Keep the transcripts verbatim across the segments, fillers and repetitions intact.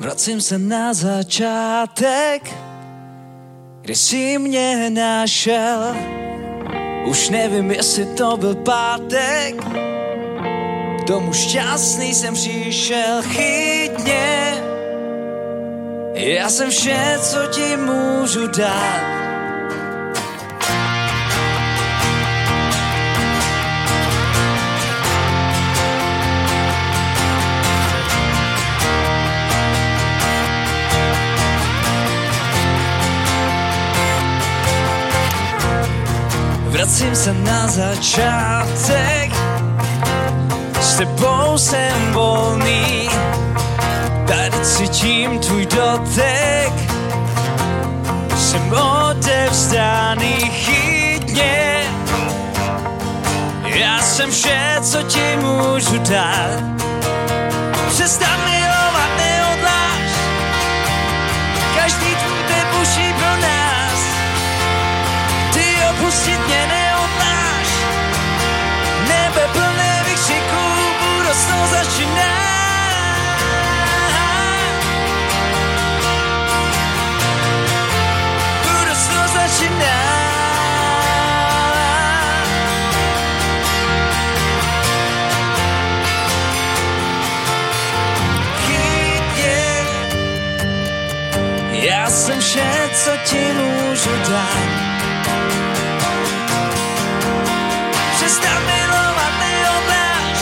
Vracím se na začátek, kdy jsi mě našel. Už nevím, jestli to byl pátek, k tomu šťastný jsem přišel. Chytně, já jsem vše, co ti můžu dát. Vracím se na začátek, s tebou jsem volný, tady cítím tvůj dotek, jsem odevzdaný. Chytně, já jsem vše, co ti můžu dát. Přestaň milovat, neodláž, každý tvůj den buší pro nás. Ty opustit mě neodláš, nebe plné výkřiků, budoucnost začíná. Budoucnost začíná. Chytně, já jsem vše, co ti můžu dát. Přestaň milovat, neodláš,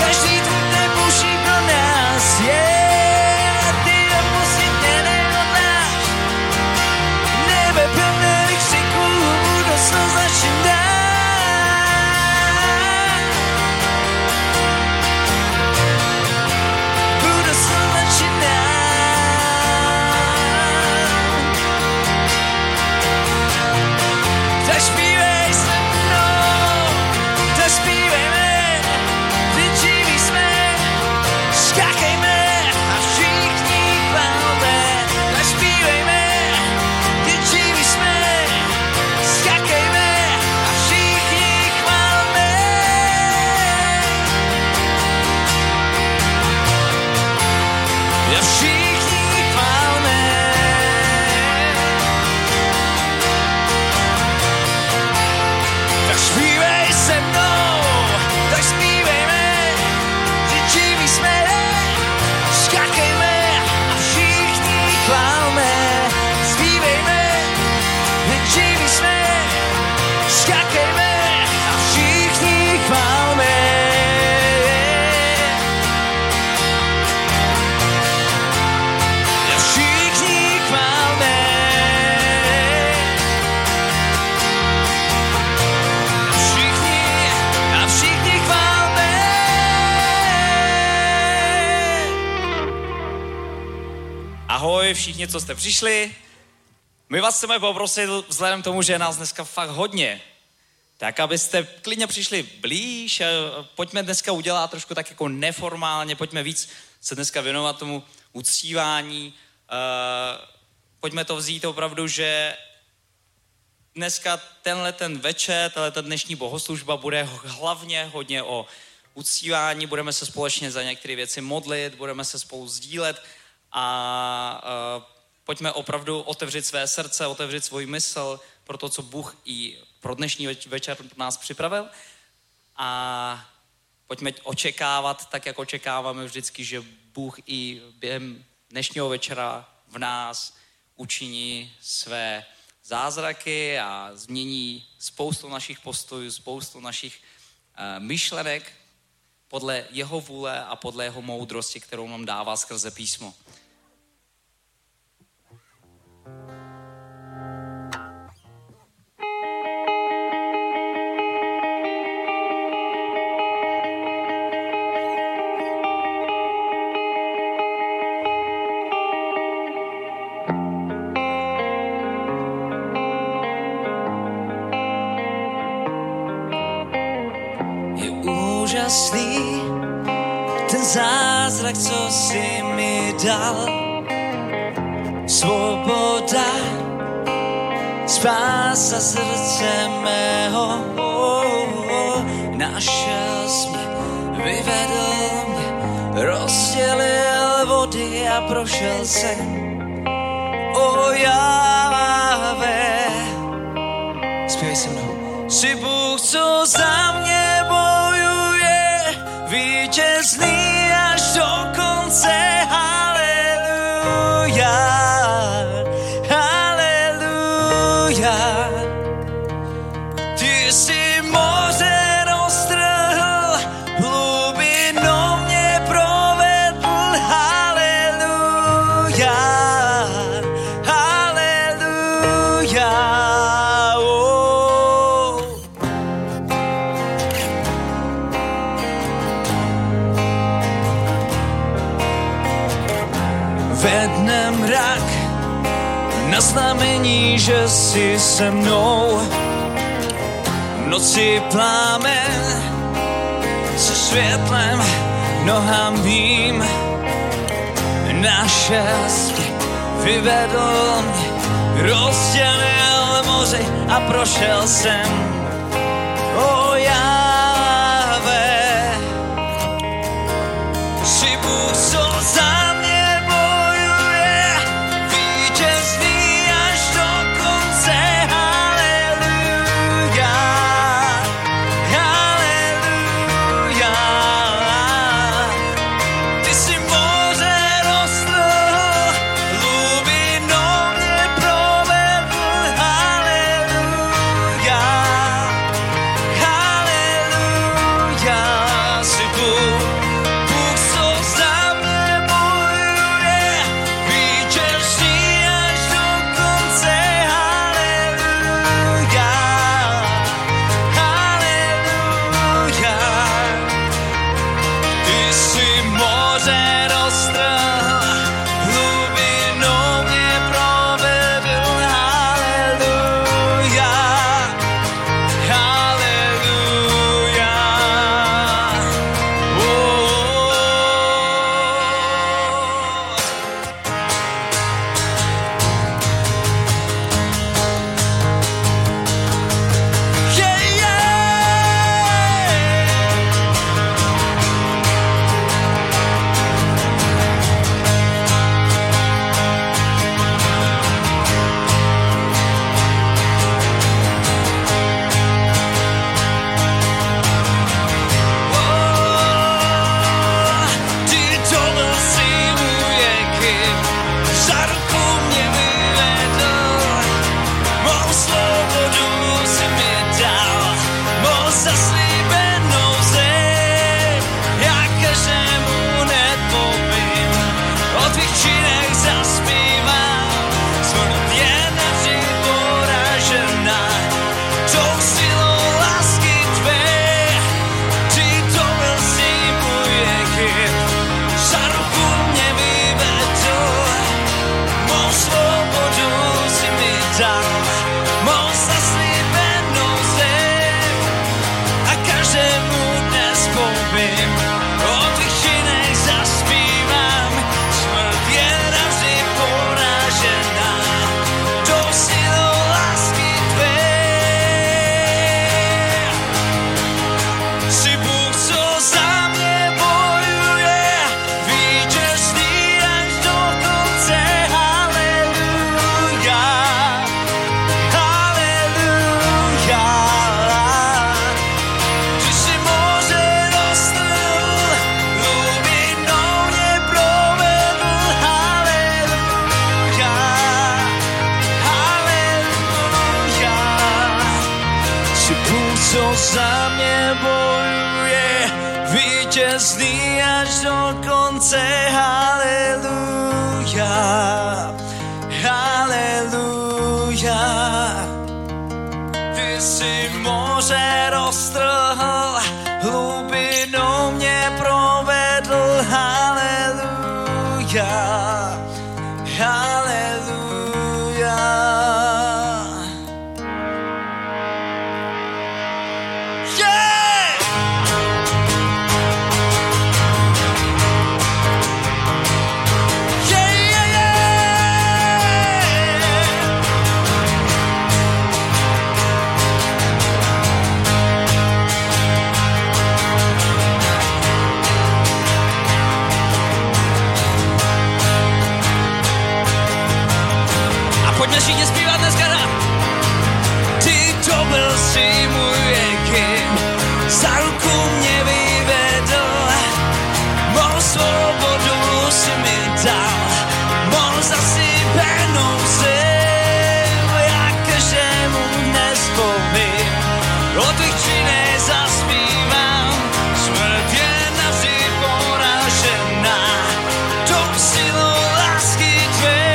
každý tvůj den buší pro nás. Yeah, ty opustit mě neodláš, nebe plné výkřiků, budoucnost začíná. Budoucnost začíná. Zašpívej se mnou, zašpívejme, vždyť jsme, skákejme a všichni palme. Zašpívejme, vždyť jsme, skákejme a všichni palme. Já všichni palme. Zpívej se mnou, tak zpívejme, řečí jsme, skákejme a všichni chválme. Zpívejme, řečí jsme, skákejme a všichni chválme. Ahoj všichni, co jste přišli. My vás chceme poprosit, vzhledem tomu, že je nás dneska fakt hodně, tak abyste klidně přišli blíž. Pojďme dneska udělat trošku tak jako neformálně, pojďme víc se dneska věnovat tomu uctívání. Pojďme to vzít opravdu, že dneska tenhle ten večer, tenhle ten dnešní bohoslužba bude hlavně hodně o uctívání. Budeme se společně za některé věci modlit, budeme se spolu sdílet. A uh, pojďme opravdu otevřít své srdce, otevřít svůj mysl pro to, co Bůh i pro dnešní večer pro nás připravil. A pojďme očekávat, tak jak očekáváme vždycky, že Bůh i během dnešního večera v nás učiní své zázraky a změní spoustu našich postojů, spoustu našich uh, myšlenek podle jeho vůle a podle jeho moudrosti, kterou nám dává skrze písmo. Ten zázrak, co jsi mi dal, svoboda, spása srdce mého, našel jsi mě, vyvedl mě, rozdělil. dal vody a prošel se ojavé. Zpívej se mnou. Jsi Bůh, co za mě bojuje, vítězný až do konce. Haleluja, haleluja. Ty jsi moře roztrhl, hlubinou mě provedl. Haleluja, haleluja. Ve dne mrak, na znamení, že jsi se mnou. V noci plámen, se světlem nohám mým. Na šest vyvedl mě, rozdělil moře a prošel jsem ojavé. Jsi Bůh, co za mě za mě bojuje, vítězný až do konce. Haleluja, haleluja. Ty jsi moře roztrhl, hlubinou mě provedl. Haleluja, haleluja. pojďme všichni zpívat dneska na... Ty to byl si můj věkým, za ruku mě vyvedl, mou svobodu si mi dal, mou zasypenou zem. Já každému dnes povím, o tvých činech zaspívám, smrt je navždy poražená, tou silou lásky tvé.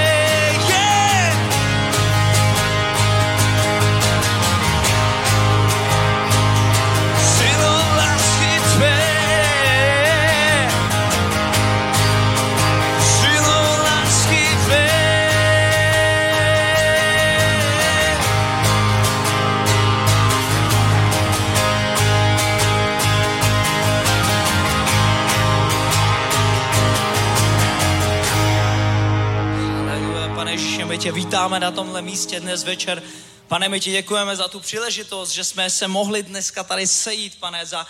My tě vítáme na tomhle místě dnes večer. Pane, my ti děkujeme za tu příležitost, že jsme se mohli dneska tady sejít, pane, za uh,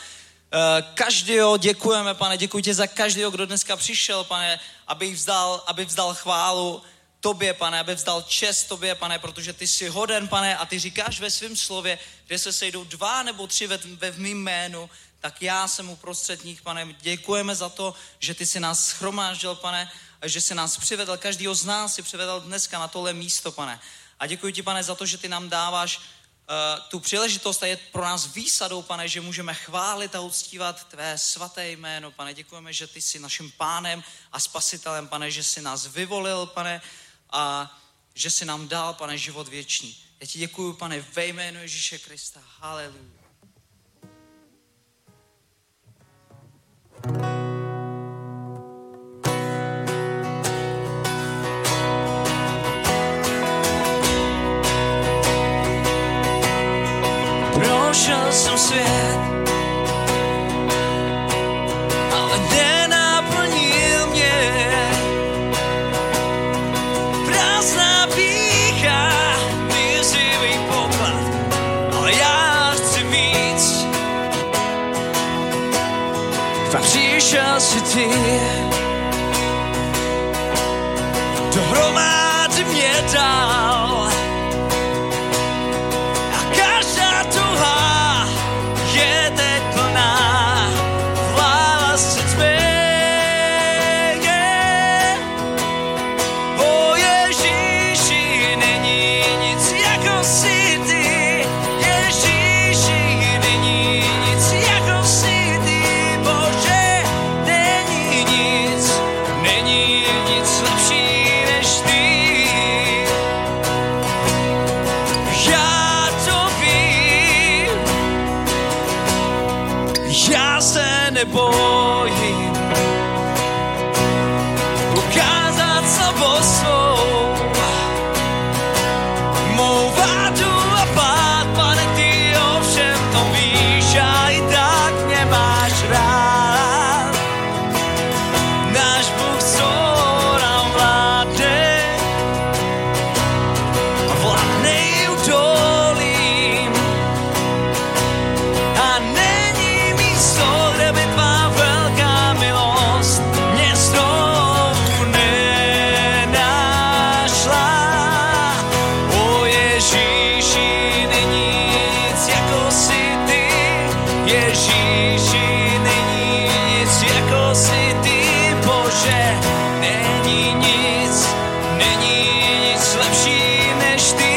každého děkujeme, pane, děkuji tě za každého, kdo dneska přišel, pane, aby vzdal, aby vzdal chválu tobě, pane, aby vzdal čest tobě, pane, protože ty jsi hoden, pane, a ty říkáš ve svém slově, kde se sejdou dva nebo tři ve, ve mým jménu, tak já jsem uprostřed nich, pane. Děkujeme za to, že ty jsi nás shromáždil, pane, že jsi nás přivedl, každýho z nás si přivedl dneska na tohle místo, pane. A děkuji ti, pane, za to, že ty nám dáváš uh, tu příležitost a je pro nás výsadou, pane, že můžeme chválit a uctívat tvé svaté jméno, pane. Děkujeme, že ty jsi naším pánem a spasitelem, pane, že jsi nás vyvolil, pane, a že jsi nám dal, pane, život věčný. Já ti děkuji, pane, ve jménu Ježíše Krista. Haleluja. Prošel jsem svět, ale nenaplnil mě. Prázdná pýcha, mizivý poklad, ale já chci mít. Pak přišel si ty, dohromady mě dal. Bojím ukázat sobou svou mou vádu a pád, pane, ty o všem tom víš a i tak mě máš rád. Náš Bůh, co nám vládne, vládne i udolím a není místo, kde by tvá velká milost mě znovu nenašla. O Ježíši, není nic jako jsi ty, Ježíši, není nic jako jsi ty, Bože, není nic, není nic lepší než ty.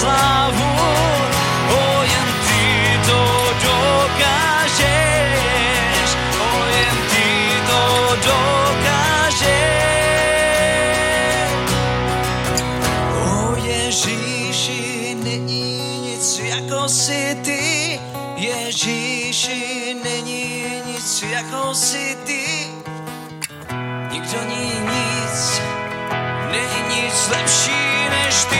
Slavu si ty, nikdo ní nic, není nic lepší než ty.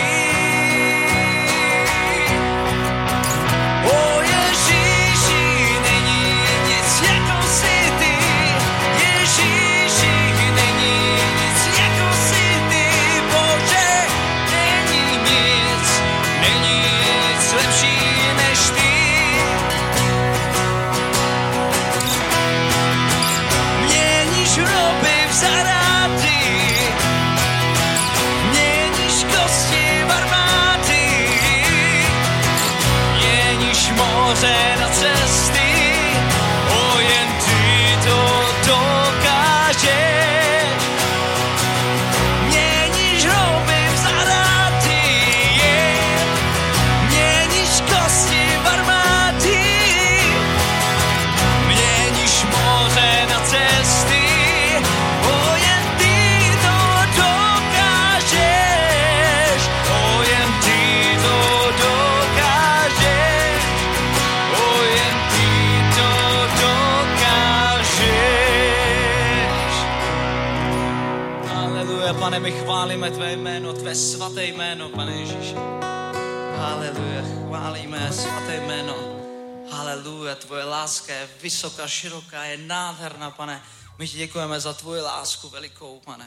Pane, my chválíme tvé jméno, tvé svaté jméno, Pane Ježíši. Haleluja, chválíme svaté jméno. Haleluja, tvoje láska je vysoká, široká, je nádherná, Pane. My ti děkujeme za tvoji lásku velikou, Pane.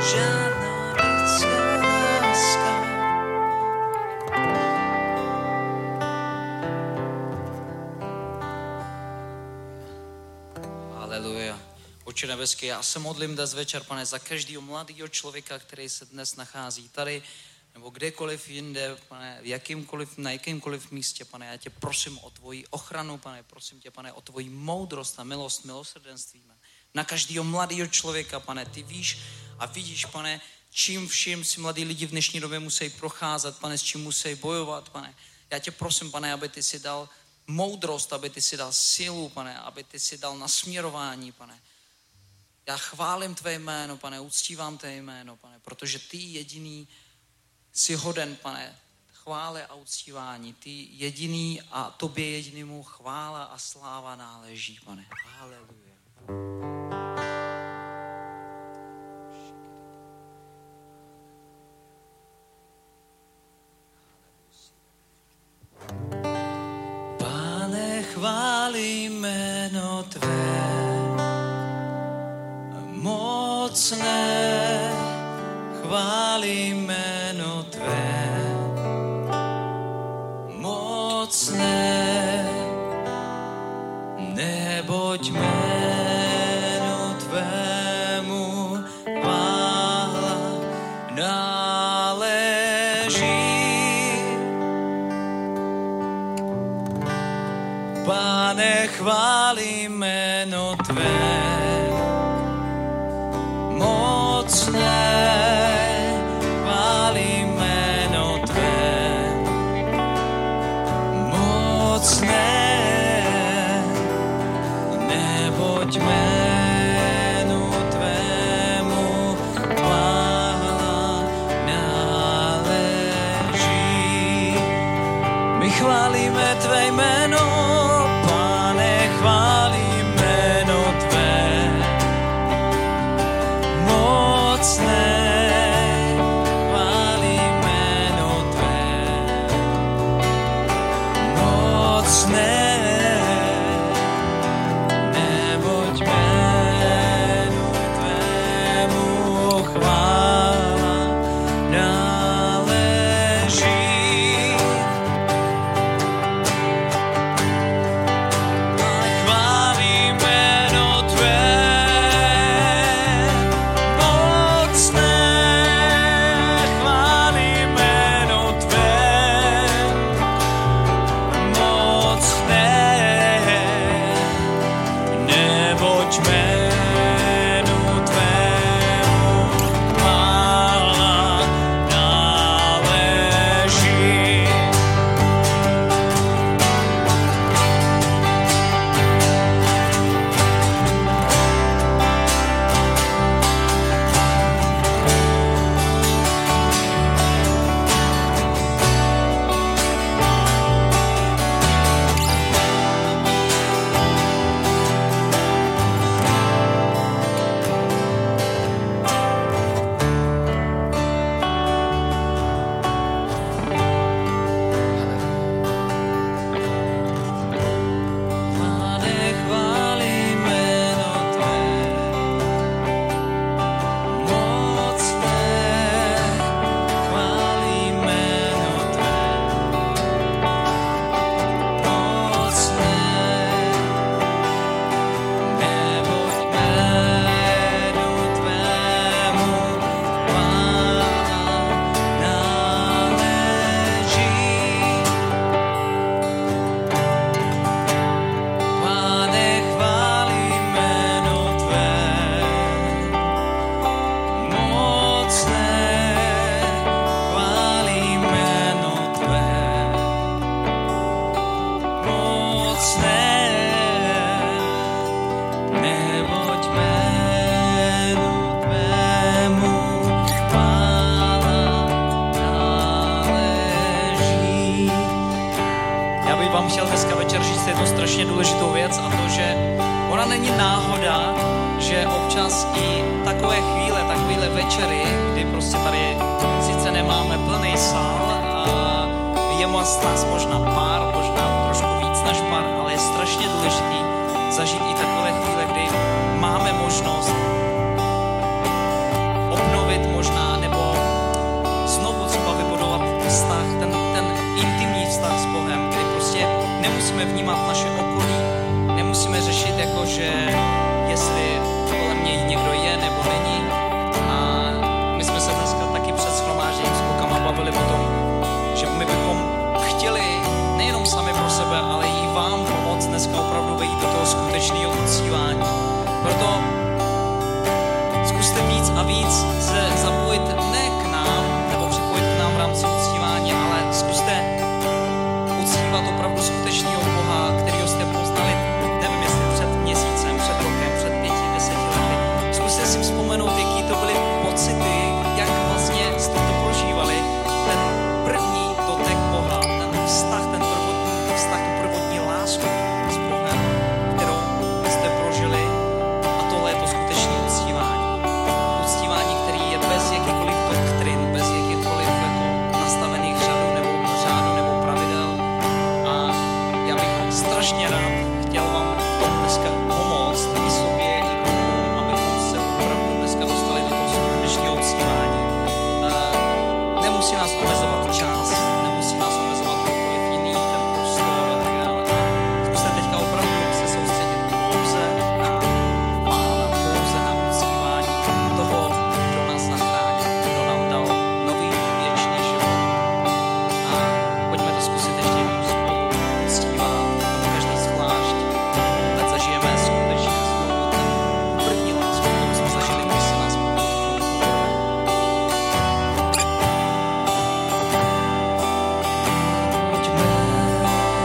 žádná lidská láska. Haleluja. Oče nebeský, já se modlím dnes večer, Pane, za každého mladého člověka, který se dnes nachází tady, nebo kdekoliv jinde, Pane, v jakýmkoliv, na jakýmkoliv místě, Pane, já tě prosím o tvoji ochranu, Pane, prosím tě, Pane, o tvoji moudrost a milost, milosrdenství, Pane. Na každého mladého člověka, Pane, ty víš a vidíš, Pane, čím vším si mladí lidi v dnešní době musí procházet, Pane, s čím musí bojovat, Pane. Já tě prosím, Pane, aby ty si dal moudrost, aby ty si dal sílu, Pane, aby ty si dal nasměrování, Pane. Já chválím tvé jméno, Pane, uctívám tvé jméno, Pane, protože ty jediný jsi hoden, Pane, chvále a uctívání. Ty jediný a tobě jedinému chvála a sláva náleží, Pane. Haleluja. Pane, chválí jméno tvé mocné, chválí jméno tvé mocné, neboť jménu tvému chvála náleží. Pane, chválí jméno tvé mocné, jménu tvému chvála náleží. My chválíme tvé jméno, Pane, chválí jméno tvé mocné, chválí jméno tvé mocné. musíme vnímat naše okolí, nemusíme řešit jako, že jestli kolem něj někdo je nebo není. A my jsme se dneska taky před shromážděním s klukama bavili o tom, že my bychom chtěli nejenom sami pro sebe, ale i vám pomoct dneska opravdu vejít do toho skutečného uctívání. Proto zkuste víc a víc se zapojit ne k nám, nebo připojit k nám v rámci uctívání, ale zkuste uctívat opravdu skutečného Boha, kterýho jste poznali, nevím, jestli před měsícem, před rokem, před pěti, deseti lety. Zkuste si vzpomenout, jaký to byly pocity, jak vlastně jste to prožívali. Ten první dotek Boha, ten vztah, ten prvotní vztah, tu prvotní lásku s Bohem, kterou jste prožili. A tohle je to skutečné uctívání. Uctívání, který je bez jakýkoliv doktrin, bez jakýkoliv jako nastavených řadů nebo řádu nebo pravidel. A já bych strašně rád chtěl vám to dneska pomoct i sobě, i tomu, abychom se opravdu dneska dostali do toho skutečného uctívání. A nemusí nás omezovat čas, nemusí nás omezovat jakkoliv jiný, ten prostor a tak dále. Zkuste teďka opravdu se soustředit pouze na Pána, pouze na uctívání toho, kdo nás zachrání, kdo nám dal nový věčný život. A pojďme to zkusit ještě jednou spolu uctívat, nebo každý zvlášť. Tak zažijeme skutečně znovu ten první lásku, kterou jsme zažili, když se nás potkal. Pojďme tvému Pána náležím, já chválím tě, Pane, chválím jméno tvé, mocné chválím jméno tvé, mocné, neboť jménu tvému chvála náleží. Pane, chválím jméno tvé, mocné, chválím jméno tvé, mocné, neboť jménu tvému chvála náleží. Pane,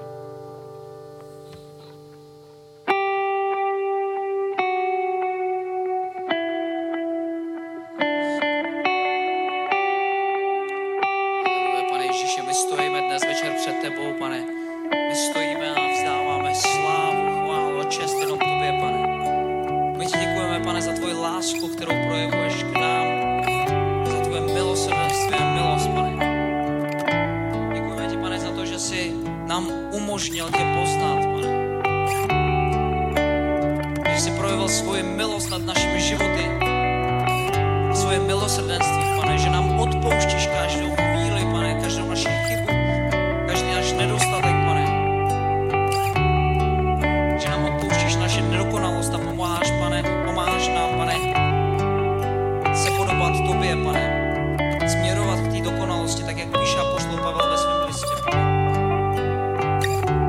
chválím jméno tvé, mocné, chválím jméno tvé, mocné, neboť jménu tvému chvála náleží. Haleluja, Pane Ježíši, my stojíme dnes večer před tebou, Pane. My stojíme a vzdáváme slávu, chválu a čest jenom tobě, Pane. My ti děkujeme, Pane, za tvoji lásku, kterou projevuješ k nám, za tvoje milosrdenství a milost, Pane. Děkujeme ti, Pane, za to, že jsi nám umožnil tě poznat, Pane. Že jsi projevil svoji milost nad našimi životy, svoje milosrdenství, Pane, že nám odpouštíš každou chvíli, Pane, každou naši chybu, každý náš nedostatek, Pane. Že nám odpouštíš naši nedokonalost a pomáháš, Pane, pomáháš nám, Pane, se podobat tobě, Pane, směrovat k té dokonalosti, tak jak píše apoštol Pavel ve svém listě, Pane.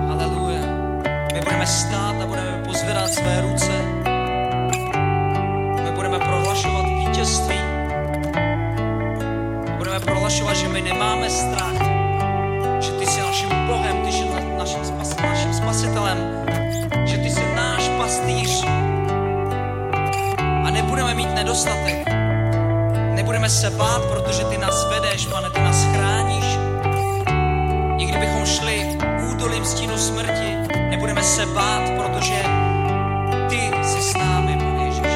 Haleluja. My budeme stát a budeme pozvednout prohlašovat, že my nemáme strach, že ty jsi naším Bohem, ty jsi naším, spas, naším spasitelem, že ty jsi náš pastýř a nebudeme mít nedostatek. Nebudeme se bát, protože ty nás vedeš, Pane, ty nás chráníš. I kdybychom šli údolím stínu smrti, nebudeme se bát, protože ty jsi s námi, Pane Ježíši.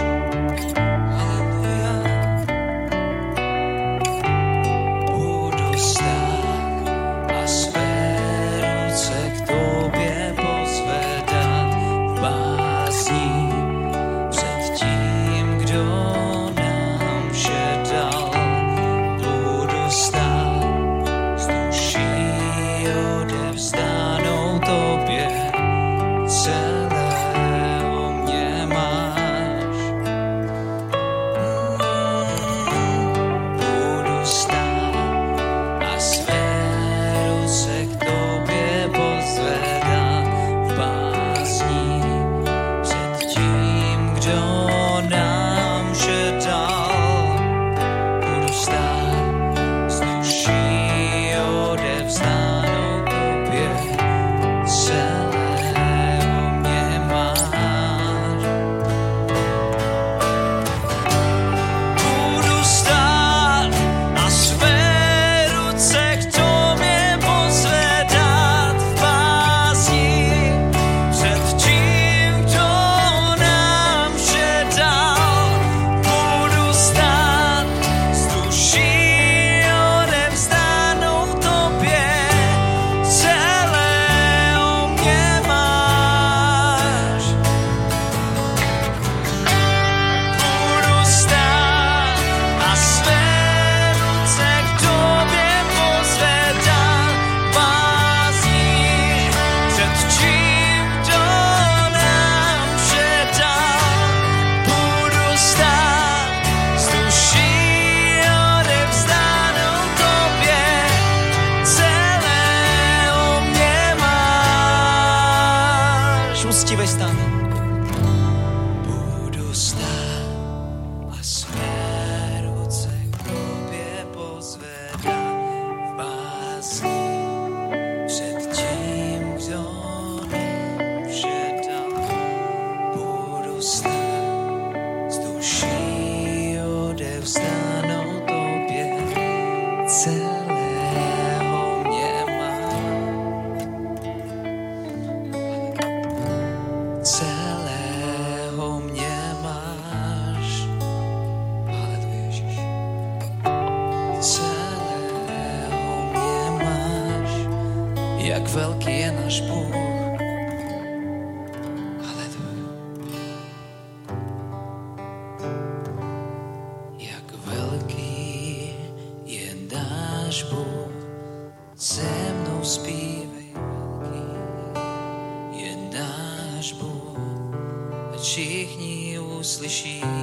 Hey.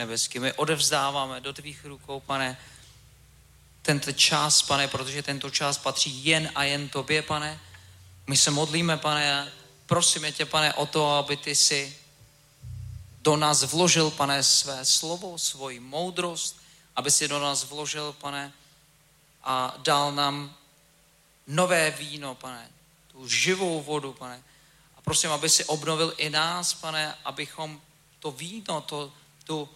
nebeský. My odevzdáváme do tvých rukou, Pane, tento čas, Pane, protože tento čas patří jen a jen tobě, Pane. My se modlíme, Pane, a prosíme tě, Pane, o to, aby ty si do nás vložil, Pane, své slovo, svoji moudrost, aby si do nás vložil, Pane, a dal nám nové víno, Pane, tu živou vodu, Pane. A prosím, aby si obnovil i nás, Pane, abychom to víno, to, tu,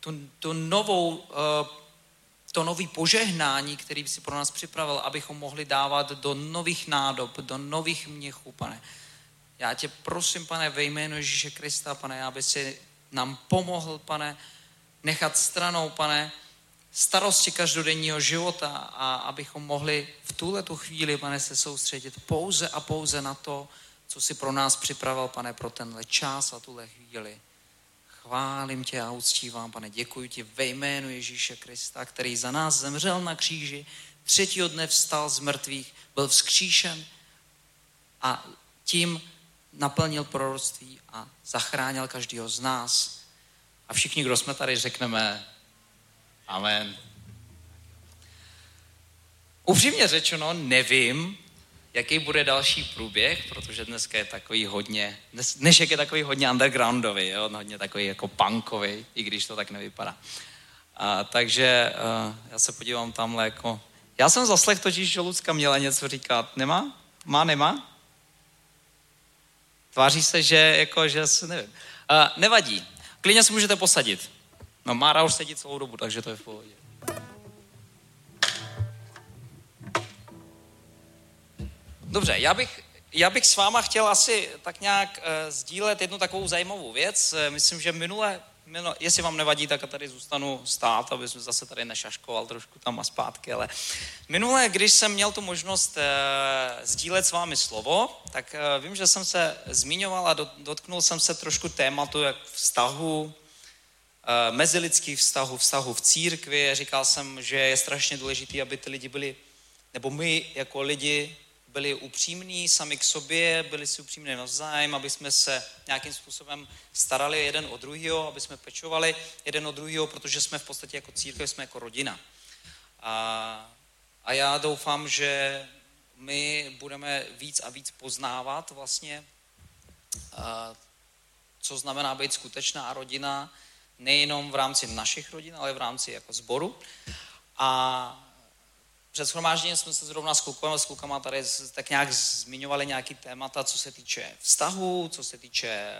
tu, tu novou, to nový požehnání, který si pro nás připravil, abychom mohli dávat do nových nádob, do nových měchů, Pane. Já tě prosím, Pane, ve jménu Ježíše Krista, Pane, aby si nám pomohl, Pane, nechat stranou, Pane, starosti každodenního života a abychom mohli v tuhletu chvíli, Pane, se soustředit pouze a pouze na to, co jsi pro nás připravil, Pane, pro tenhle čas a tuhle chvíli. Chválím tě a uctívám, Pane, děkuji ti ve jménu Ježíše Krista, který za nás zemřel na kříži, třetího dne vstal z mrtvých, byl vzkříšen a tím naplnil proroctví a zachránil každého z nás. A všichni, kdo jsme tady, řekneme amen. Upřímně řečeno, nevím, jaký bude další průběh, protože dneska je takový hodně, dnešek je takový hodně undergroundový, jo? Hodně takový jako punkový, i když to tak nevypadá. A, takže a, já se podívám tamhle jako... Já jsem zaslech totiž, že Lucka měla něco říkat. Nemá? Má, nemá? Tváří se, že jako, že nevím. A, nevadí. Klidně se můžete posadit. No, Mára už sedí celou dobu, takže to je v pohodě. Dobře, já bych, já bych s váma chtěl asi tak nějak e, sdílet jednu takovou zajímavou věc. E, myslím, že minule, minule, jestli vám nevadí, tak tady zůstanu stát, aby jsem zase tady nešaškoval trošku tam a zpátky, ale minule, když jsem měl tu možnost e, sdílet s vámi slovo, tak e, vím, že jsem se zmiňoval a do, dotknul jsem se trošku tématu jak vztahu, e, mezilidských vztahů, vztahu v církvi. Říkal jsem, že je strašně důležité, aby ty lidi byli, nebo my jako lidi, byli upřímní sami k sobě, byli si upřímní navzájem, aby jsme se nějakým způsobem starali jeden o druhýho, aby jsme pečovali jeden o druhýho, protože jsme v podstatě jako církev, jsme jako rodina. A, a já doufám, že my budeme víc a víc poznávat vlastně, a, co znamená být skutečná rodina, nejenom v rámci našich rodin, ale v rámci jako sboru. A před shromážděním jsme se zrovna s klukama, s klukama tady tak nějak zmiňovali nějaký témata, co se týče vztahu, co se týče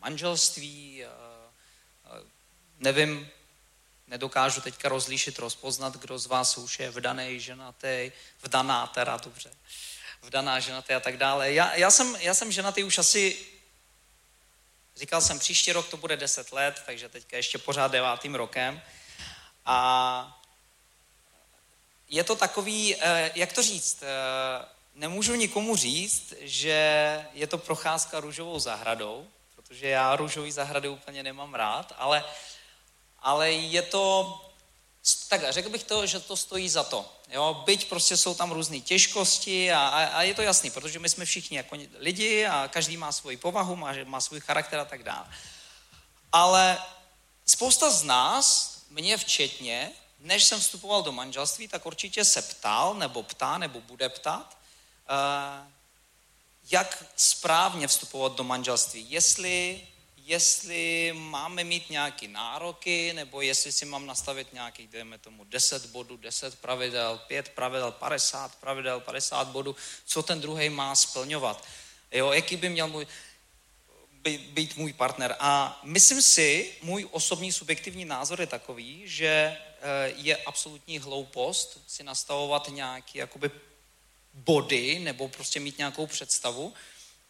manželství. Nevím, nedokážu teďka rozlíšit, rozpoznat, kdo z vás už je vdaný, ženatý, vdaná teda, dobře, vdaná, ženatý a tak dále. Já, já, jsem, já jsem ženatý už asi, říkal jsem, příští rok to bude deset let, takže teďka ještě pořád devátým rokem. A je to takový, jak to říct, nemůžu nikomu říct, že je to procházka růžovou zahradou, protože já růžový zahrady úplně nemám rád, ale, ale je to, tak řekl bych to, že to stojí za to. Jo? Byť prostě jsou tam různé těžkosti a, a, a je to jasný, protože my jsme všichni jako lidi a každý má svoji povahu, má, má svůj charakter a tak dále. Ale spousta z nás, mě včetně, než jsem vstupoval do manželství, tak určitě se ptal, nebo ptá, nebo bude ptát, jak správně vstupovat do manželství. Jestli, jestli máme mít nějaké nároky, nebo jestli si mám nastavit nějakých, dejme tomu, deset bodů, deset pravidel, pět pravidel, padesát pravidel, padesát bodů, co ten druhý má splňovat. Jo, jaký by měl můj... být můj partner. A myslím si, můj osobní subjektivní názor je takový, že je absolutní hloupost si nastavovat nějaké jakoby body nebo prostě mít nějakou představu,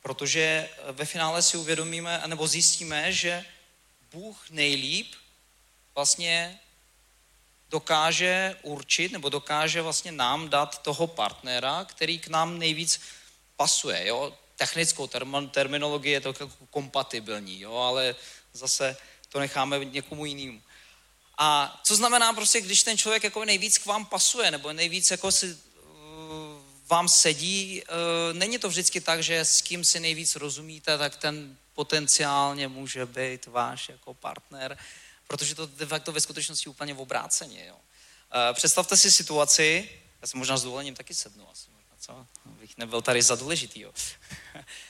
protože ve finále si uvědomíme nebo zjistíme, že Bůh nejlíp vlastně dokáže určit nebo dokáže vlastně nám dát toho partnera, který k nám nejvíc pasuje, jo? Technickou term- terminologii je to jako kompatibilní, jo, ale zase to necháme někomu jinému. A co znamená prostě, když ten člověk jako nejvíc k vám pasuje, nebo nejvíc jako si uh, vám sedí. Není to vždycky tak, že s kým si nejvíc rozumíte, tak ten potenciálně může být váš jako partner, protože to de facto ve skutečnosti úplně obráceně. Jo. Představte si situaci, já si možná s dovolením taky sednu, asi možná, co? Bych nebyl tady za důležitý. Jo.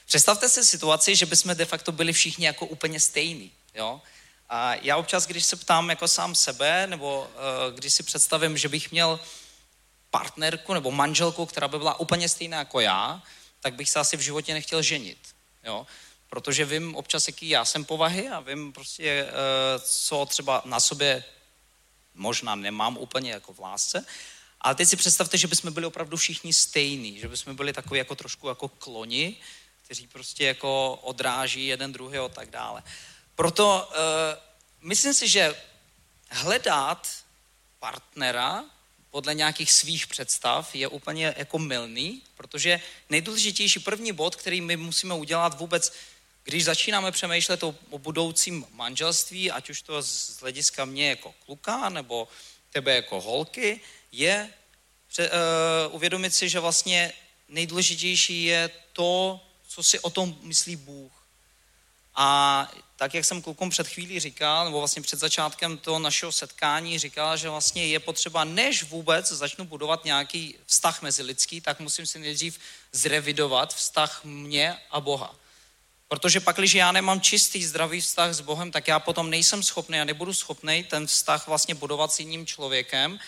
Představte si situaci, že bychom de facto byli všichni jako úplně stejní. Jo. A já občas, když se ptám jako sám sebe, nebo když si představím, že bych měl partnerku nebo manželku, která by byla úplně stejná jako já, tak bych se asi v životě nechtěl ženit. Jo? Protože vím občas, jaký já jsem povahy a vím prostě, co třeba na sobě možná nemám úplně jako v lásce. Ale teď si představte, že bychom byli opravdu všichni stejní, že bychom byli takový jako trošku jako kloni, kteří prostě jako odráží jeden druhého a tak dále. Proto uh, myslím si, že hledat partnera podle nějakých svých představ je úplně jako mylný, protože nejdůležitější první bod, který my musíme udělat vůbec, když začínáme přemýšlet o, o budoucím manželství, ať už to z hlediska mě jako kluka nebo tebe jako holky, je uh, uvědomit si, že vlastně nejdůležitější je to, co si o tom myslí Bůh. A tak, jak jsem klukům před chvílí říkal, nebo vlastně před začátkem toho našeho setkání říkal, že vlastně je potřeba, než vůbec začnu budovat nějaký vztah mezilidský, tak musím si nejdřív zrevidovat vztah mě a Boha. Protože pak, když já nemám čistý, zdravý vztah s Bohem, tak já potom nejsem schopný a nebudu schopný ten vztah vlastně budovat s jiným člověkem,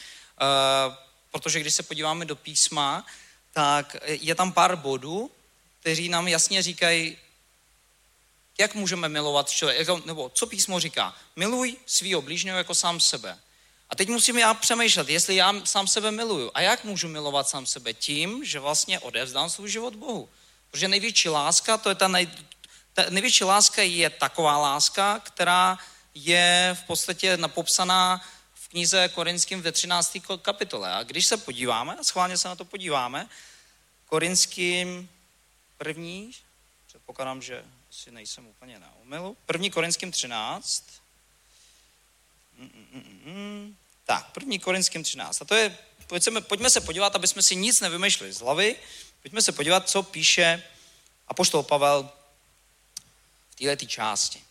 protože když se podíváme do písma, tak je tam pár bodů, kteří nám jasně říkají, jak můžeme milovat člověka, nebo co písmo říká? Miluj svýho blížního jako sám sebe. A teď musím já přemýšlet, jestli já sám sebe miluju. A jak můžu milovat sám sebe? Tím, že vlastně odevzdám svůj život Bohu. Protože největší láska, to je ta, nej, ta největší láska je taková láska, která je v podstatě napopsaná v knize Korinským ve třinácté kapitole. A když se podíváme, schválně se na to podíváme, Korinským první, předpokládám, že si nejsem úplně na omylu. První Korinským třináct. Mm, mm, mm. Tak, první Korinským třináct. A to je, pojďme, pojďme se podívat, aby jsme si nic nevymýšleli z hlavy. Pojďme se podívat, co píše apoštol Pavel v této části.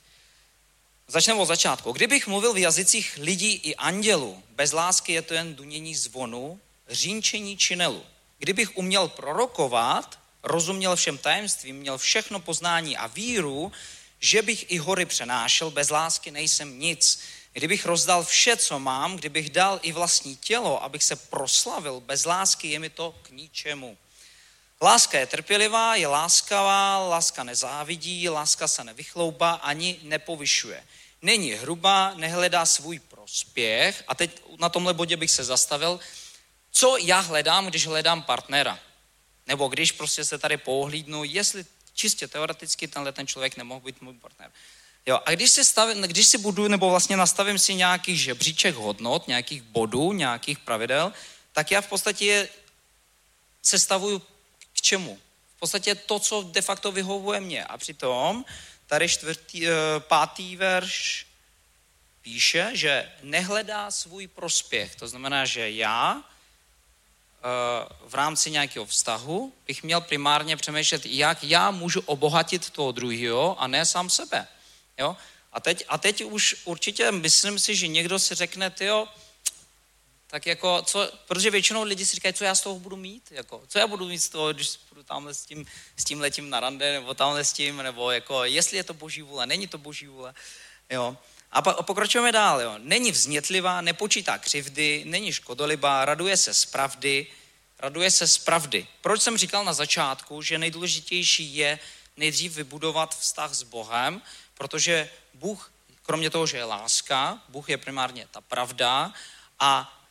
Začneme od začátku. Kdybych mluvil v jazycích lidí i andělů, bez lásky je to jen dunění zvonu, řinčení činelu. Kdybych uměl prorokovat, rozuměl všem tajemstvím, měl všechno poznání a víru, že bych i hory přenášel, bez lásky nejsem nic. Kdybych rozdal vše, co mám, kdybych dal i vlastní tělo, abych se proslavil, bez lásky je mi to k ničemu. Láska je trpělivá, je láskavá, láska nezávidí, láska se nevychloubá ani nepovyšuje. Není hrubá, nehledá svůj prospěch. A teď na tomhle bodě bych se zastavil. Co já hledám, když hledám partnera? Nebo když prostě se tady pohlídnu, jestli čistě teoreticky tenhle ten člověk nemohl být můj partner. Jo, a když si, stavím, když si budu, nebo vlastně nastavím si nějaký žebříček hodnot, nějakých bodů, nějakých pravidel, tak já v podstatě se stavuju k čemu? V podstatě to, co de facto vyhovuje mně. A přitom tady čtvrtý, pátý verš píše, že nehledá svůj prospěch. To znamená, že já v rámci nějakého vztahu bych měl primárně přemýšlet, jak já můžu obohatit toho druhého a ne sám sebe. Jo? A, teď, a teď už určitě myslím si, že někdo si řekne, tyjo, tak jako, co, protože většinou lidi si říkají, co já z toho budu mít, jako, co já budu mít z toho, když budu tamhle s tím, s tím letím na rande, nebo tamhle s tím, nebo jako, jestli je to boží vůle, není to boží vůle, jo. A pokračujeme dál. Jo. Není vznětlivá, nepočítá křivdy, není škodolibá, raduje se z pravdy, raduje se z pravdy. Proč jsem říkal na začátku, že nejdůležitější je nejdřív vybudovat vztah s Bohem, protože Bůh, kromě toho, že je láska, Bůh je primárně ta pravda a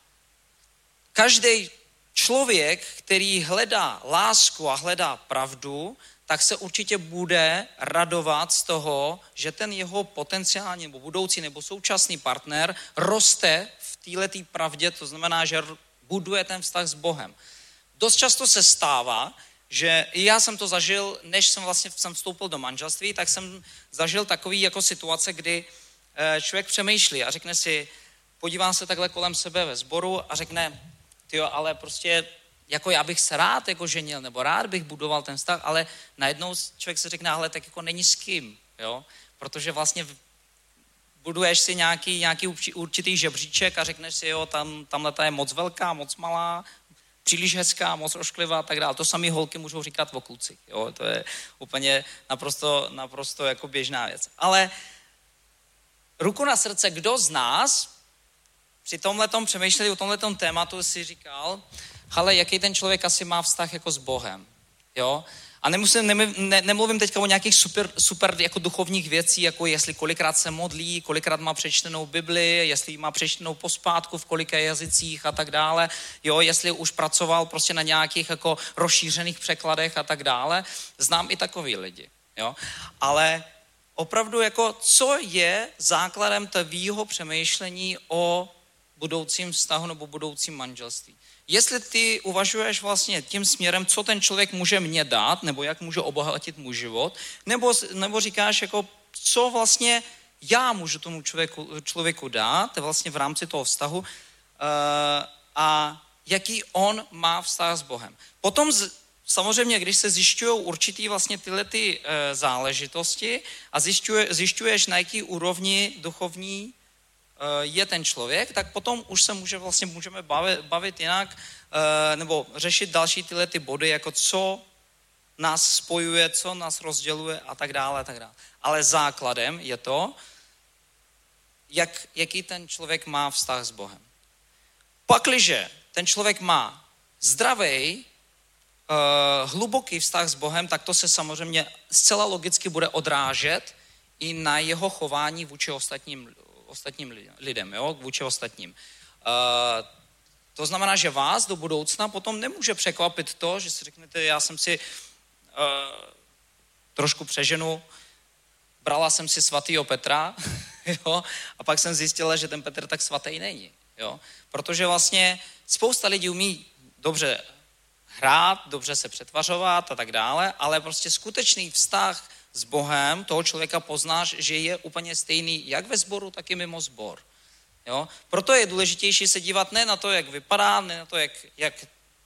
každý člověk, který hledá lásku a hledá pravdu, tak se určitě bude radovat z toho, že ten jeho potenciální nebo budoucí nebo současný partner roste v této pravdě, to znamená, že buduje ten vztah s Bohem. Dost často se stává, že i já jsem to zažil, než jsem vlastně jsem vstoupil do manželství, tak jsem zažil takový jako situace, kdy člověk přemýšlí a řekne si, podívám se takhle kolem sebe ve sboru a řekne, tyjo, ale prostě jako já bych se rád jako ženil, nebo rád bych budoval ten vztah, ale najednou člověk se řekne, ale tak jako není s kým, jo? Protože vlastně buduješ si nějaký, nějaký určitý žebříček a řekneš si, jo, tam, tamhle ta je moc velká, moc malá, příliš hezká, moc ošklivá a tak dále. To samé holky můžou říkat o kluci, jo? To je úplně naprosto, naprosto jako běžná věc. Ale ruku na srdce, kdo z nás při tomhletom přemýšleli o tomhletom tématu si říkal, ale jaký ten člověk asi má vztah jako s Bohem, jo? A nemusím, ne, nemluvím teďka o nějakých super, super jako duchovních věcí, jako jestli kolikrát se modlí, kolikrát má přečtenou Bibli, jestli má přečtenou pospátku, v kolika jazycích a tak dále, jo, jestli už pracoval prostě na nějakých jako rozšířených překladech a tak dále. Znám i takový lidi, jo. Ale opravdu jako, co je základem tvýho přemýšlení o budoucím vztahu nebo budoucím manželství? Jestli ty uvažuješ vlastně tím směrem, co ten člověk může mě dát, nebo jak může obohatit můj život, nebo, nebo říkáš, jako, co vlastně já můžu tomu člověku, člověku dát vlastně v rámci toho vztahu a jaký on má vztah s Bohem. Potom samozřejmě, když se zjišťují určitý vlastně tyhle ty záležitosti a zjišťuje, zjišťuješ, na jaký úrovni duchovní je ten člověk, tak potom už se může, vlastně můžeme bavit, bavit jinak nebo řešit další tyhle ty body, jako co nás spojuje, co nás rozděluje a tak dále a tak dále. Ale základem je to, jak, jaký ten člověk má vztah s Bohem. Pakliže ten člověk má zdravý, hluboký vztah s Bohem, tak to se samozřejmě zcela logicky bude odrážet i na jeho chování vůči ostatním ostatním lidem, jo, vůči ostatním. Uh, to znamená, že vás do budoucna potom nemůže překvapit to, že si řeknete, já jsem si uh, trošku přeženu, brala jsem si svatýho Petra, jo, a pak jsem zjistila, že ten Petr tak svatý není, jo, protože vlastně spousta lidí umí dobře hrát, dobře se přetvařovat a tak dále, ale prostě skutečný vztah s Bohem toho člověka poznáš, že je úplně stejný jak ve sboru, tak i mimo sbor. Jo? Proto je důležitější se dívat ne na to, jak vypadá, ne na to, jak, jak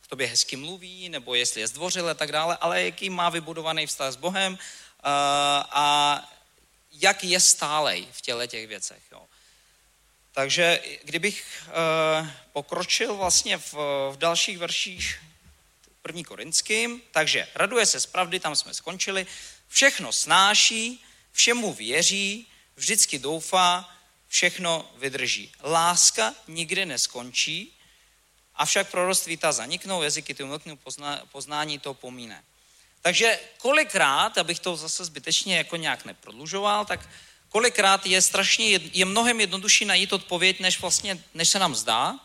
k tobě hezky mluví, nebo jestli je zdvořil a tak dále, ale jaký má vybudovaný vztah s Bohem a, a jak je stálej v těle těch věcech. Jo? Takže kdybych uh, pokročil vlastně v, v dalších verších první Korinským, takže raduje se z pravdy, tam jsme skončili, všechno snáší, všemu věří, vždycky doufá, všechno vydrží. Láska nikdy neskončí, avšak proroctví ta zaniknou, jazyky ty umlknou, poznání to pomíne. Takže kolikrát, abych to zase zbytečně jako nějak neprodlužoval, tak kolikrát je strašně, je mnohem jednodušší najít odpověď, než vlastně, než se nám zdá,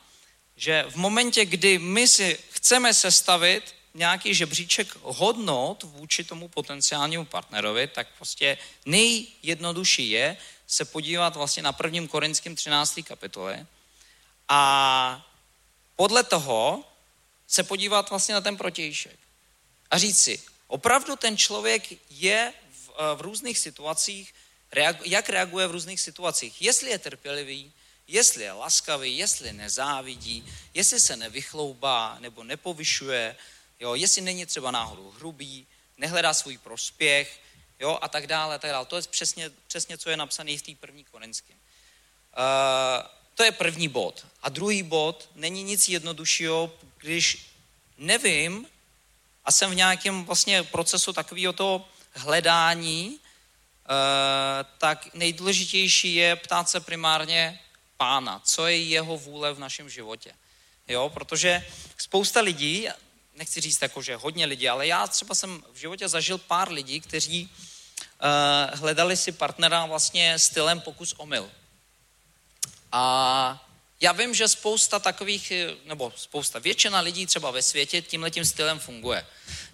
že v momentě, kdy my si chceme sestavit nějaký žebříček hodnot vůči tomu potenciálnímu partnerovi, tak prostě nejjednodušší je se podívat vlastně na prvním Korinským třinácté kapitole a podle toho se podívat vlastně na ten protějšek a říct si, opravdu ten člověk je v, v různých situacích, jak reaguje v různých situacích, jestli je trpělivý, jestli je laskavý, jestli nezávidí, jestli se nevychloubá nebo nepovyšuje, jo, jestli není třeba náhodou hrubý, nehledá svůj prospěch, jo, a tak dále, a tak dále. To je přesně, přesně co je napsané v té první Korinským. Uh, to je první bod. A druhý bod, není nic jednoduššího, když nevím a jsem v nějakém vlastně procesu takového toho hledání, uh, tak nejdůležitější je ptát se primárně Pána, co je jeho vůle v našem životě. Jo, protože spousta lidí, nechci říct jako, že hodně lidí, ale já třeba jsem v životě zažil pár lidí, kteří uh, hledali si partnera vlastně stylem pokus omyl. A já vím, že spousta takových, nebo spousta, většina lidí třeba ve světě tímhletím stylem funguje.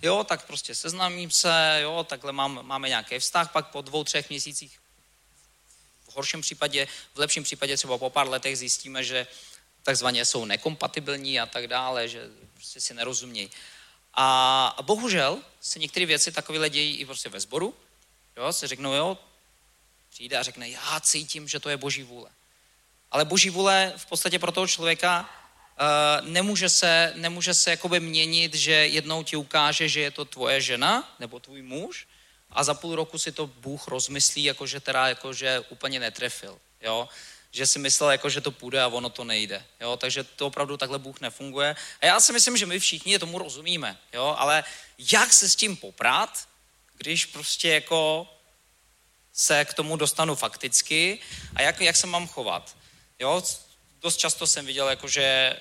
Jo, tak prostě seznámím se, jo, takhle mám, máme nějaký vztah, pak po dvou, třech měsících v horším případě, v lepším případě třeba po pár letech zjistíme, že takzvaně jsou nekompatibilní a tak dále, že prostě si nerozumějí. A bohužel se některé věci takové dějí i prostě ve sboru. Jo, se řeknou, jo, přijde a řekne, já cítím, že to je Boží vůle. Ale Boží vůle v podstatě pro toho člověka Uh, nemůže se, nemůže se jakoby měnit, že jednou ti ukáže, že je to tvoje žena nebo tvůj muž a za půl roku si to Bůh rozmyslí, jakože teda jakože úplně netrefil, jo? Že si myslel, jakože to půjde a ono to nejde. Jo? Takže to opravdu takhle Bůh nefunguje. A já si myslím, že my všichni tomu rozumíme, jo? Ale jak se s tím poprat, když prostě jako se k tomu dostanu fakticky a jak, jak se mám chovat, jo? Dost často jsem viděl, jakože,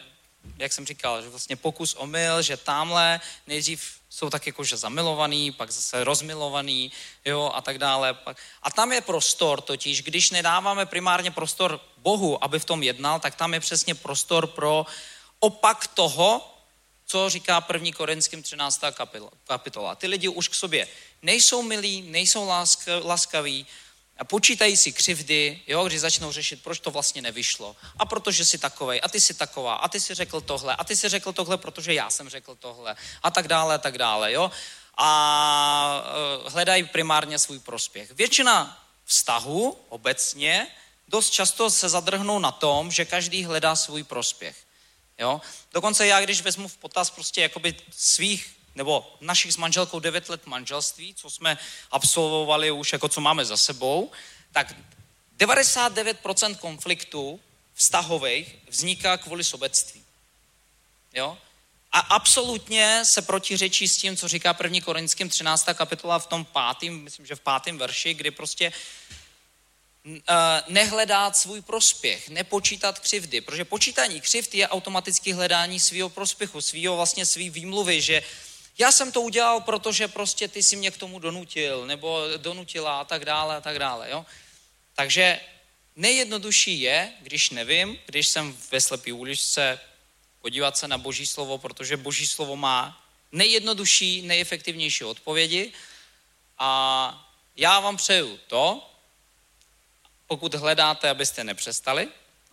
jak jsem říkal, že vlastně pokus omyl, že tamhle nejdřív jsou tak jakože zamilovaný, pak zase rozmilovaný, jo, a tak dále. A tam je prostor totiž, když nedáváme primárně prostor Bohu, aby v tom jednal, tak tam je přesně prostor pro opak toho, co říká první Korinským třináctá kapitola. Ty lidi už k sobě nejsou milí, nejsou laskaví, a počítají si křivdy, jo, když začnou řešit, proč to vlastně nevyšlo. A protože jsi takovej, a ty jsi taková, a ty jsi řekl tohle, a ty jsi řekl tohle, protože já jsem řekl tohle, a tak dále, a tak dále, jo. A hledají primárně svůj prospěch. Většina vztahů obecně dost často se zadrhnou na tom, že každý hledá svůj prospěch, jo. Dokonce já, když vezmu v potaz prostě jakoby svých nebo našich s manželkou devět let manželství, co jsme absolvovali už, jako co máme za sebou, tak devadesát devět procent konfliktů vztahových vzniká kvůli sobectví. Jo? A absolutně se protiřečí s tím, co říká první Korinským třináctá kapitola v tom pátém, myslím, že v pátém verši, kdy prostě nehledat svůj prospěch, nepočítat křivdy, protože počítání křivd je automaticky hledání svýho prospěchu, svýho vlastně svý výmluvy, že já jsem to udělal, protože prostě ty si mě k tomu donutil, nebo donutila a tak dále, a tak dále, jo. Takže nejjednodušší je, když nevím, když jsem ve slepý uličce, podívat se na Boží slovo, protože Boží slovo má nejjednodušší, nejefektivnější odpovědi a já vám přeju to, pokud hledáte, abyste nepřestali,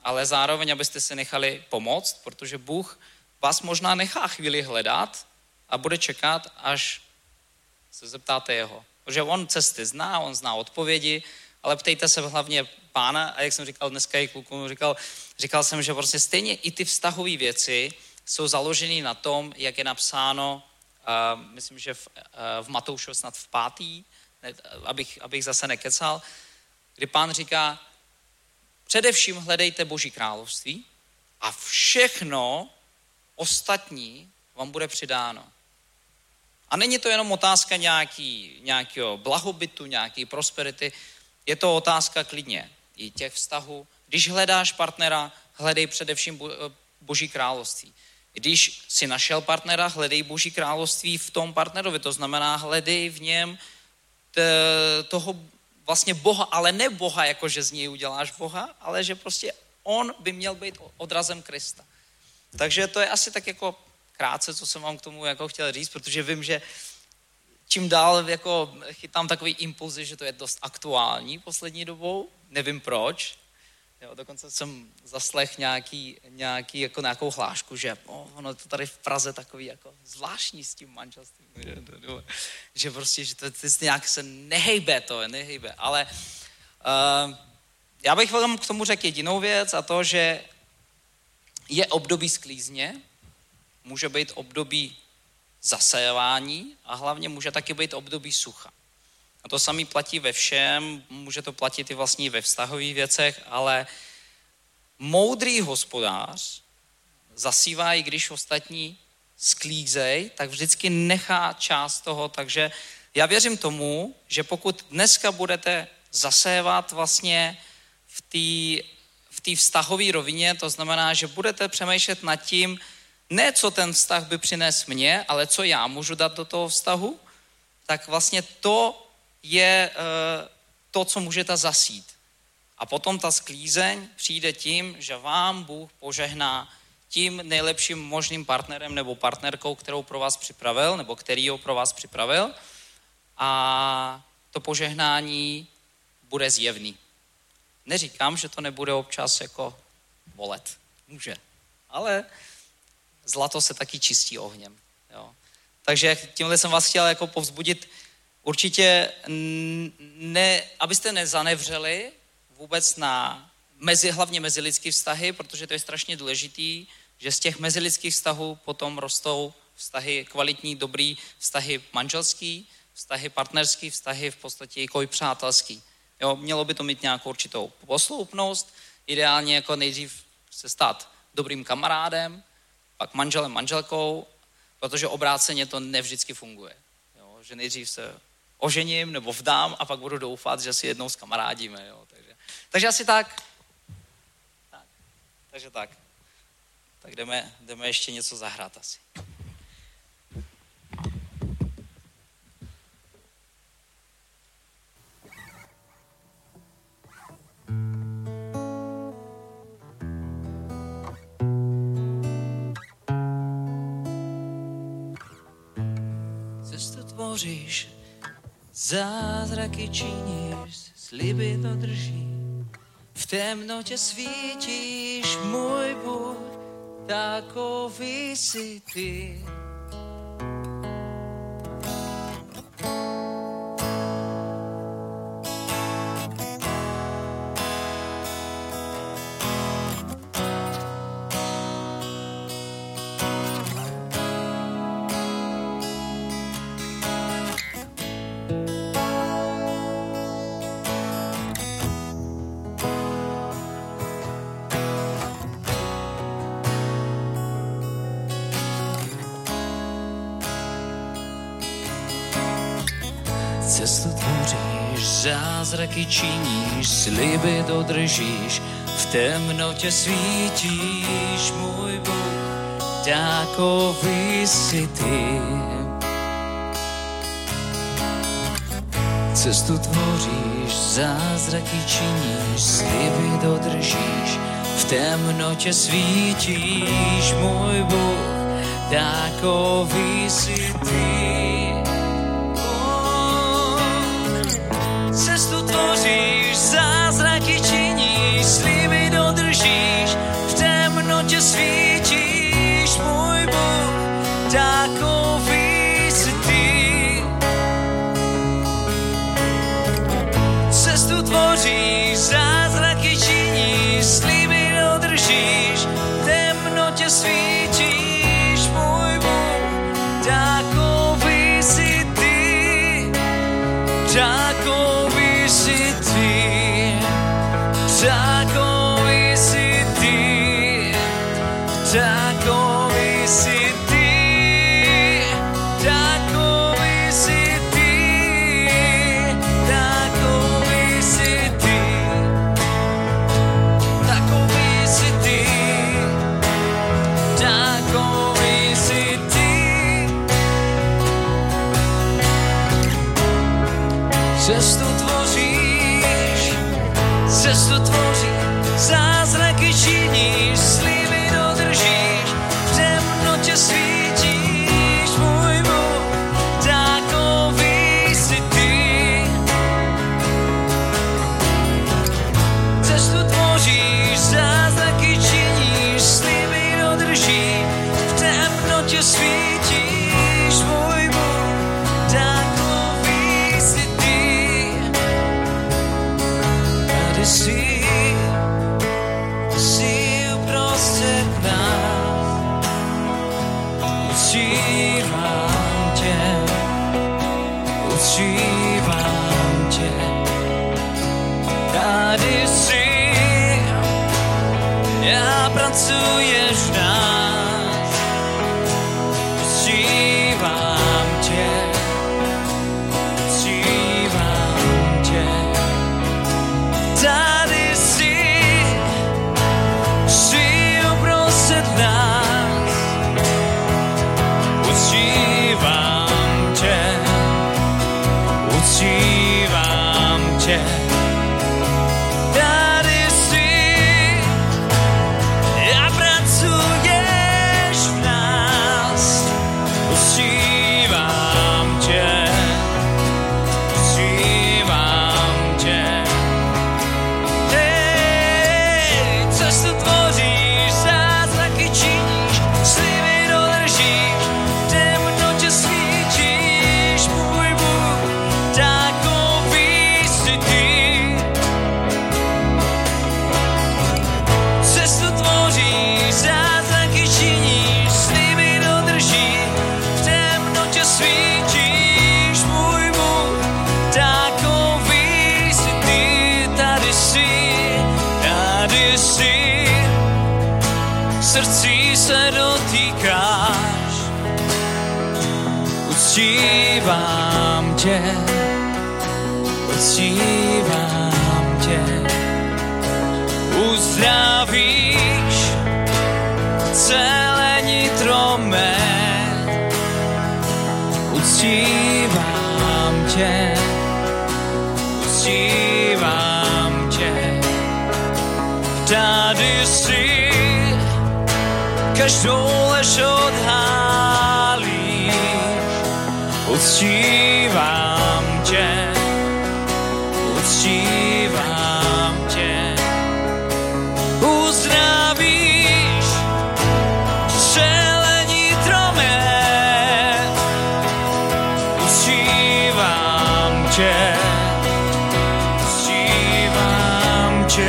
ale zároveň, abyste si nechali pomoct, protože Bůh vás možná nechá chvíli hledat, a bude čekat, až se zeptáte jeho. Protože on cesty zná, on zná odpovědi, ale ptejte se hlavně pána. A jak jsem říkal dneska i klukům, říkal, říkal jsem, že prostě stejně i ty vztahové věci jsou založeny na tom, jak je napsáno, uh, myslím, že v, uh, v Matoušovi snad v pátý, ne, abych, abych zase nekecal, kdy pán říká, především hledejte Boží království a všechno ostatní vám bude přidáno. A není to jenom otázka nějaký, nějakého blahobytu, nějaké prosperity, je to otázka klidně i těch vztahů. Když hledáš partnera, hledej především Boží království. Když si našel partnera, hledej Boží království v tom partnerovi, to znamená hledej v něm toho vlastně Boha, ale ne Boha, jako že z něj uděláš Boha, ale že prostě on by měl být odrazem Krista. Takže to je asi tak jako krátce, co jsem vám k tomu jako chtěl říct, protože vím, že čím dál jako chytám takový impulzy, že to je dost aktuální poslední dobou, nevím proč. Jo, dokonce jsem zaslech nějaký, nějaký, jako nějakou hlášku, že oh, ono je to tady v Praze takový jako zvláštní s tím manželstvím, že, že prostě, že to, to nějak se nehejbe to, nehejbe, ale uh, já bych vám k tomu řekl jedinou věc a to, že je období sklízně, může být období zasejování a hlavně může taky být období sucha. A to samé platí ve všem, může to platit i vlastně ve vztahových věcech, ale moudrý hospodář zasívá, i když ostatní sklízejí, tak vždycky nechá část toho, takže já věřím tomu, že pokud dneska budete zasévat vlastně v té v té vztahové rovině, to znamená, že budete přemýšlet nad tím, ne, co ten vztah by přines mě, ale co já můžu dát do toho vztahu, tak vlastně to je e, to, co můžete zasít. A potom ta sklízeň přijde tím, že vám Bůh požehná tím nejlepším možným partnerem nebo partnerkou, kterou pro vás připravil, nebo kterýho pro vás připravil. A to požehnání bude zjevný. Neříkám, že to nebude občas jako bolet. Může. Ale zlato se taky čistí ohněm. Jo. Takže tímhle jsem vás chtěl jako povzbudit. Určitě, ne, abyste nezanevřeli vůbec na mezi, hlavně mezilidský vztahy, protože to je strašně důležitý, že z těch mezilidských vztahů potom rostou vztahy kvalitní, dobrý, vztahy manželský, vztahy partnerský, vztahy v podstatě jako i přátelský. Jo, mělo by to mít nějakou určitou posloupnost, ideálně jako nejdřív se stát dobrým kamarádem, pak manželem, manželkou, protože obráceně to nevždycky funguje. Jo, že nejdřív se ožením nebo vdám a pak budu doufat, že si jednou zkamarádíme. Jo, takže, takže asi tak. tak. Takže tak. Tak jdeme, jdeme ještě něco zahrát asi. Cestu tvoříš, zázraky činíš, sliby dodrží. V temnotě svítíš, můj Bůh, takový jsi ty. Cestu tvoříš, zázraky činíš, sliby dodržíš, v temnotě svítíš, můj Bůh, takový jsi ty. Cestu tvoříš, zázraky činíš, sliby dodržíš, v temnotě svítíš, můj Bůh, takový jsi ty. Cestu tvoříš, zázraky činíš, sliby dodržíš, v temnotě svítíš, můj Bůh, takový jsi ty. Cestu tvoříš, zázraky činíš, sliby dodržíš, v temnotě svítíš, můj Bůh, takový jsi ty. Takový takový jsi ty, takový jsi ty, takový jsi ty, takový jsi ty, takový jsi ty, takový jsi ty. Cestu tvoříš, cestu tvoříš, zázraky činíš, sliby dodržíš, v temnotě svítíš, můj Bůh, takový jsi ty. Cestu tvoříš, zázraky činíš, sliby dodržíš, v temnotě svítíš, můj Bůh, takový jsi ty. Tady jsi, uctívám tě, uctívám tě, tady jsi a pracuješ v nás. Uctívám tě, uctívám tě, tady jsi, jsi uprostřed nás. Uctívám tě, tady jsi a pracuješ. srdcí se dotýkáš, uctívám tě, uctívám tě, uzdravíš celé nitro mé, uctívám tě, uctívám tě, tady jsi, každou lež odhálíš, uctívám tě, uctívám tě, uzdravíš celé nitro mé, uctívám tě, uctívám tě.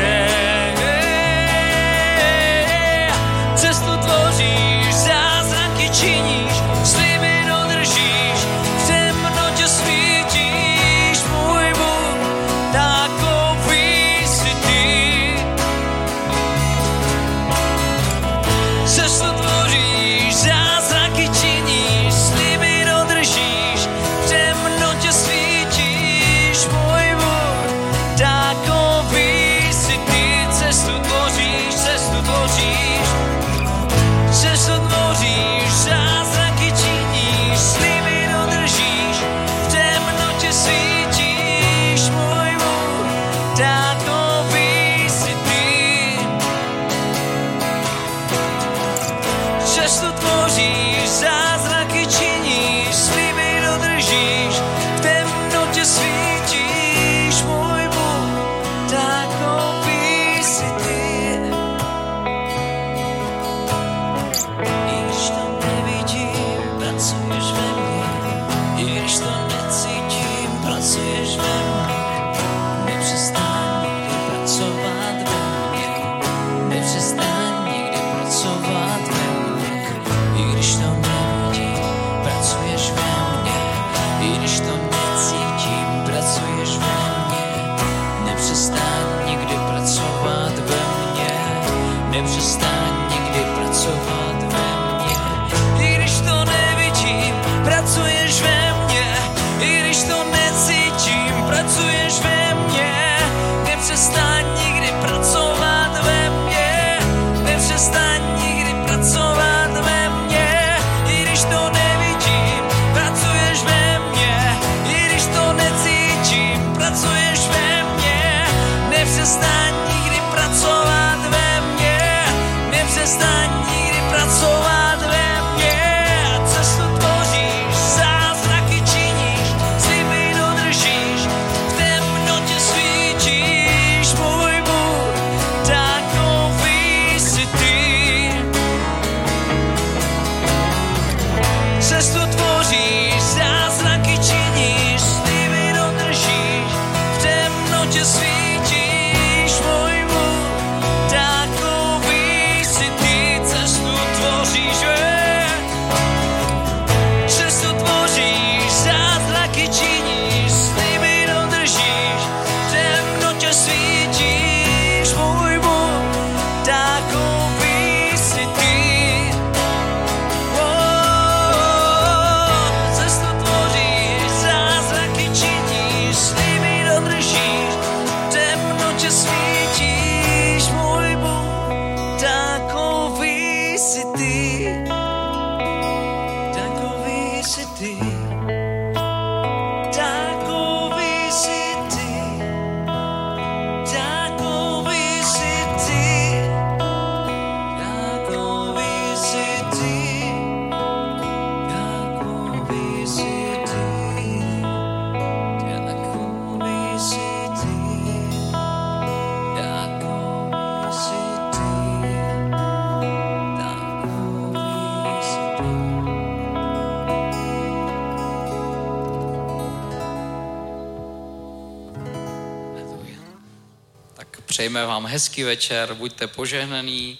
Přejme vám hezký večer, buďte požehnaný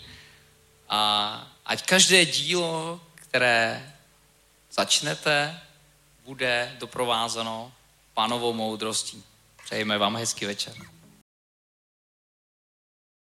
a ať každé dílo, které začnete, bude doprovázeno Pánovou moudrostí. Přejme vám hezký večer.